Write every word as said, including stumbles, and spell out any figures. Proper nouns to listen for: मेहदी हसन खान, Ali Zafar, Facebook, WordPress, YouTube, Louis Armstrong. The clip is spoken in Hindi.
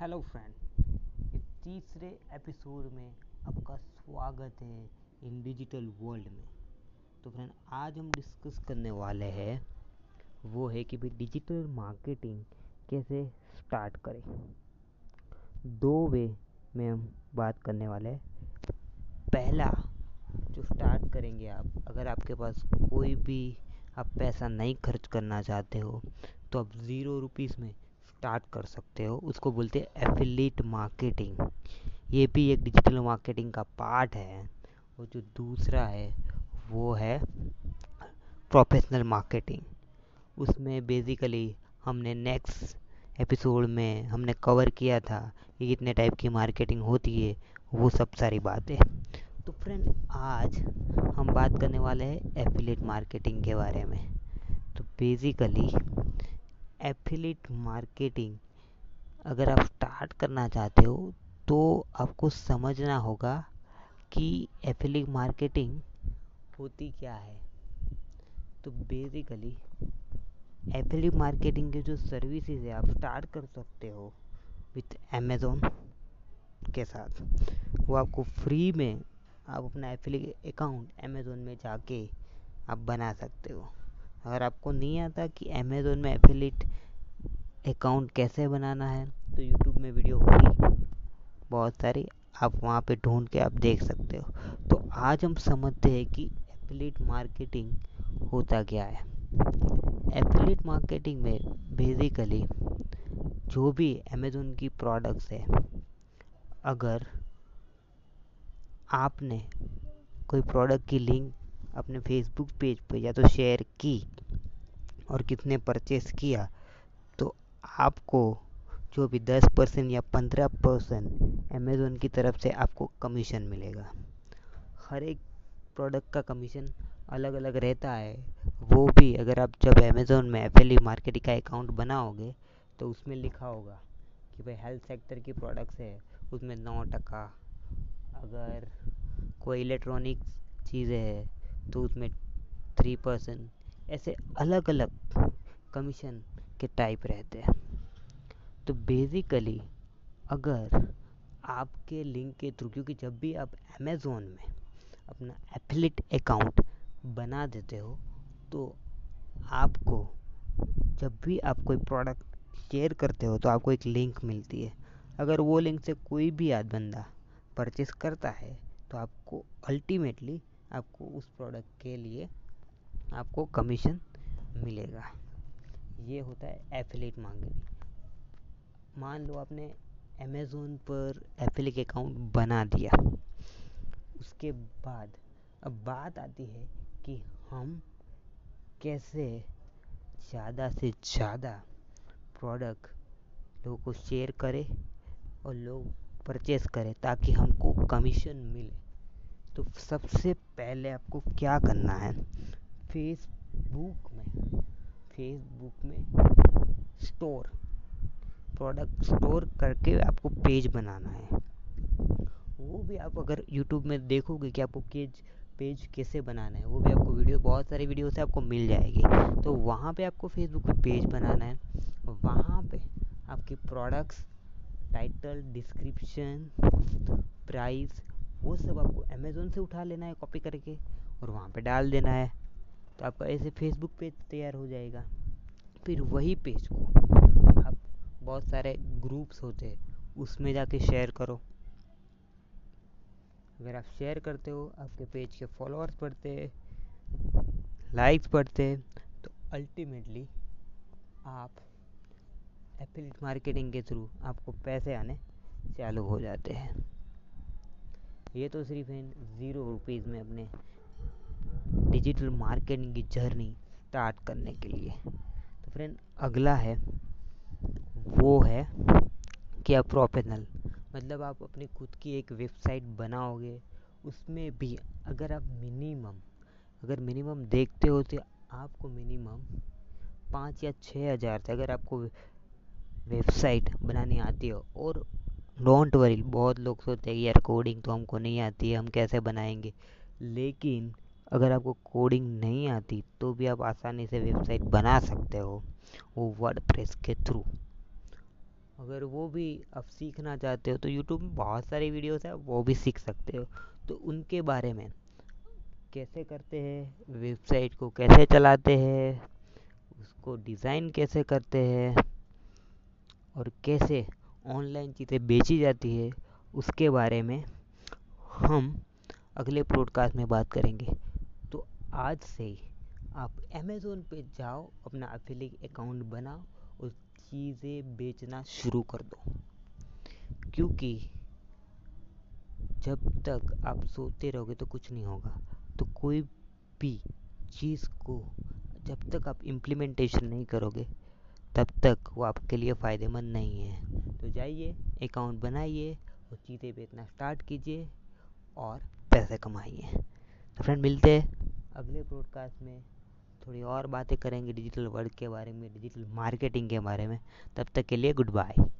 हेलो फ्रेंड, इस तीसरे एपिसोड में आपका स्वागत है इन डिजिटल वर्ल्ड में। तो फ्रेंड, आज हम डिस्कस करने वाले हैं वो है कि भाई डिजिटल मार्केटिंग कैसे स्टार्ट करें। दो वे में हम बात करने वाले हैं। पहला जो स्टार्ट करेंगे आप, अगर आपके पास कोई भी आप पैसा नहीं खर्च करना चाहते हो तो आप ज़ीरो रुपीस में स्टार्ट कर सकते हो। उसको बोलते हैं एफिलिएट मार्केटिंग। ये भी एक डिजिटल मार्केटिंग का पार्ट है। और जो दूसरा है वो है प्रोफेशनल मार्केटिंग। उसमें बेसिकली हमने नेक्स्ट एपिसोड में हमने कवर किया था कि कितने टाइप की मार्केटिंग होती है, वो सब सारी बातें। तो फ्रेंड, आज हम बात करने वाले हैं एफिलिएट मार्केटिंग के बारे में। तो बेसिकली एफिलिएट मार्केटिंग अगर आप स्टार्ट करना चाहते हो तो आपको समझना होगा कि एफिलिएट मार्केटिंग होती क्या है। तो बेसिकली एफिलिएट मार्केटिंग के जो सर्विसेज है आप स्टार्ट कर सकते हो विथ अमेज़ॉन के साथ। वो आपको फ्री में आप अपना एफिलिएट अकाउंट अमेज़ॉन में जाके आप बना सकते हो। अगर आपको नहीं आता कि अमेज़ॉन में एफिलिएट अकाउंट कैसे बनाना है तो यूट्यूब में वीडियो होगी बहुत सारी, आप वहाँ पे ढूंढ के आप देख सकते हो। तो आज हम समझते हैं कि एफिलिएट मार्केटिंग होता क्या है। एफिलिएट मार्केटिंग में बेसिकली जो भी अमेज़ॉन की प्रोडक्ट्स है, अगर आपने कोई प्रोडक्ट की लिंक अपने फेसबुक पेज पर या तो शेयर की और कितने परचेस किया, तो आपको जो भी दस परसेंट या पंद्रह परसेंट अमेज़ॉन की तरफ से आपको कमीशन मिलेगा। हर एक प्रोडक्ट का कमीशन अलग अलग रहता है। वो भी अगर आप जब अमेज़ॉन में एफिलिएट मार्केटिंग का अकाउंट बनाओगे तो उसमें लिखा होगा कि भाई हेल्थ सेक्टर की प्रोडक्ट्स है उसमें नौ टका, अगर कोई इलेक्ट्रॉनिक्स चीज़ें है तो उसमें थ्री परसेंट, ऐसे अलग अलग कमीशन के टाइप रहते हैं। तो बेसिकली अगर आपके लिंक के थ्रू, क्योंकि जब भी आप अमेज़ॉन में अपना एफिलिएट अकाउंट बना देते हो तो आपको जब भी आप कोई प्रोडक्ट शेयर करते हो तो आपको एक लिंक मिलती है। अगर वो लिंक से कोई भी आद बंदा परचेस करता है तो आपको अल्टीमेटली आपको उस प्रोडक्ट के लिए आपको कमीशन मिलेगा। ये होता है एफिलिएट मार्केटिंग। मान लो आपने अमेज़ॉन पर एफिलिएट अकाउंट बना दिया, उसके बाद अब बात आती है कि हम कैसे ज़्यादा से ज़्यादा प्रोडक्ट लोगों को शेयर करें और लोग परचेस करें ताकि हमको कमीशन मिले। तो सबसे पहले आपको क्या करना है, फेसबुक में फेसबुक में स्टोर प्रोडक्ट स्टोर करके आपको पेज बनाना है। वो भी आप अगर यूट्यूब में देखोगे कि आपको पेज पेज कैसे बनाना है, वो भी आपको वीडियो बहुत सारी वीडियो से आपको मिल जाएगी। तो वहाँ पे आपको फेसबुक पे पेज बनाना है। वहाँ पे आपके प्रोडक्ट्स, टाइटल, डिस्क्रिप्शन, प्राइस, वो सब आपको अमेज़ॉन से उठा लेना है कॉपी करके और वहाँ पे डाल देना है। तो आपका ऐसे फेसबुक पेज तैयार हो जाएगा। फिर वही पेज को आप बहुत सारे ग्रुप्स होते हैं उसमें जाके शेयर करो। अगर आप शेयर करते हो, आपके पेज के फॉलोअर्स बढ़ते हैं, लाइक्स बढ़ते हैं, तो अल्टीमेटली आप एफिलिएट मार्केटिंग के थ्रू आपको पैसे आने चालू हो जाते हैं। ये तो सिर्फ इन ज़ीरो रुपीज़ में अपने डिजिटल मार्केटिंग की जर्नी स्टार्ट करने के लिए। तो फ्रेंड, अगला है वो है कि आप प्रोफेशनल, मतलब आप अपनी खुद की एक वेबसाइट बनाओगे। उसमें भी अगर आप मिनिमम अगर मिनिमम देखते हो तो आपको मिनिमम पाँच या छः हज़ार से अगर आपको वेबसाइट बनानी आती हो। और डोंट वरी, बहुत लोग सोचते हैं यार कोडिंग तो हमको नहीं आती है, हम कैसे बनाएंगे। लेकिन अगर आपको कोडिंग नहीं आती तो भी आप आसानी से वेबसाइट बना सकते हो, वो वर्डप्रेस के थ्रू। अगर वो भी आप सीखना चाहते हो तो यूट्यूब में बहुत सारे वीडियोस हैं, वो भी सीख सकते हो। तो उनके बारे में कैसे करते हैं, वेबसाइट को कैसे चलाते हैं, उसको डिज़ाइन कैसे करते हैं और कैसे ऑनलाइन चीज़ें बेची जाती है, उसके बारे में हम अगले पॉडकास्ट में बात करेंगे। तो आज से ही आप अमेज़ॉन पे जाओ, अपना एफिलिएट अकाउंट बनाओ और चीज़ें बेचना शुरू कर दो, क्योंकि जब तक आप सोते रहोगे तो कुछ नहीं होगा। तो कोई भी चीज़ को जब तक आप इम्प्लीमेंटेशन नहीं करोगे तब तक वो आपके लिए फ़ायदेमंद नहीं है। तो जाइए, अकाउंट बनाइए और चीज़ें बेचना स्टार्ट कीजिए और पैसे कमाइए। तो फ्रेंड, मिलते हैं अगले पॉडकास्ट में, थोड़ी और बातें करेंगे डिजिटल वर्ल्ड के बारे में, डिजिटल मार्केटिंग के बारे में। तब तक के लिए गुड बाय।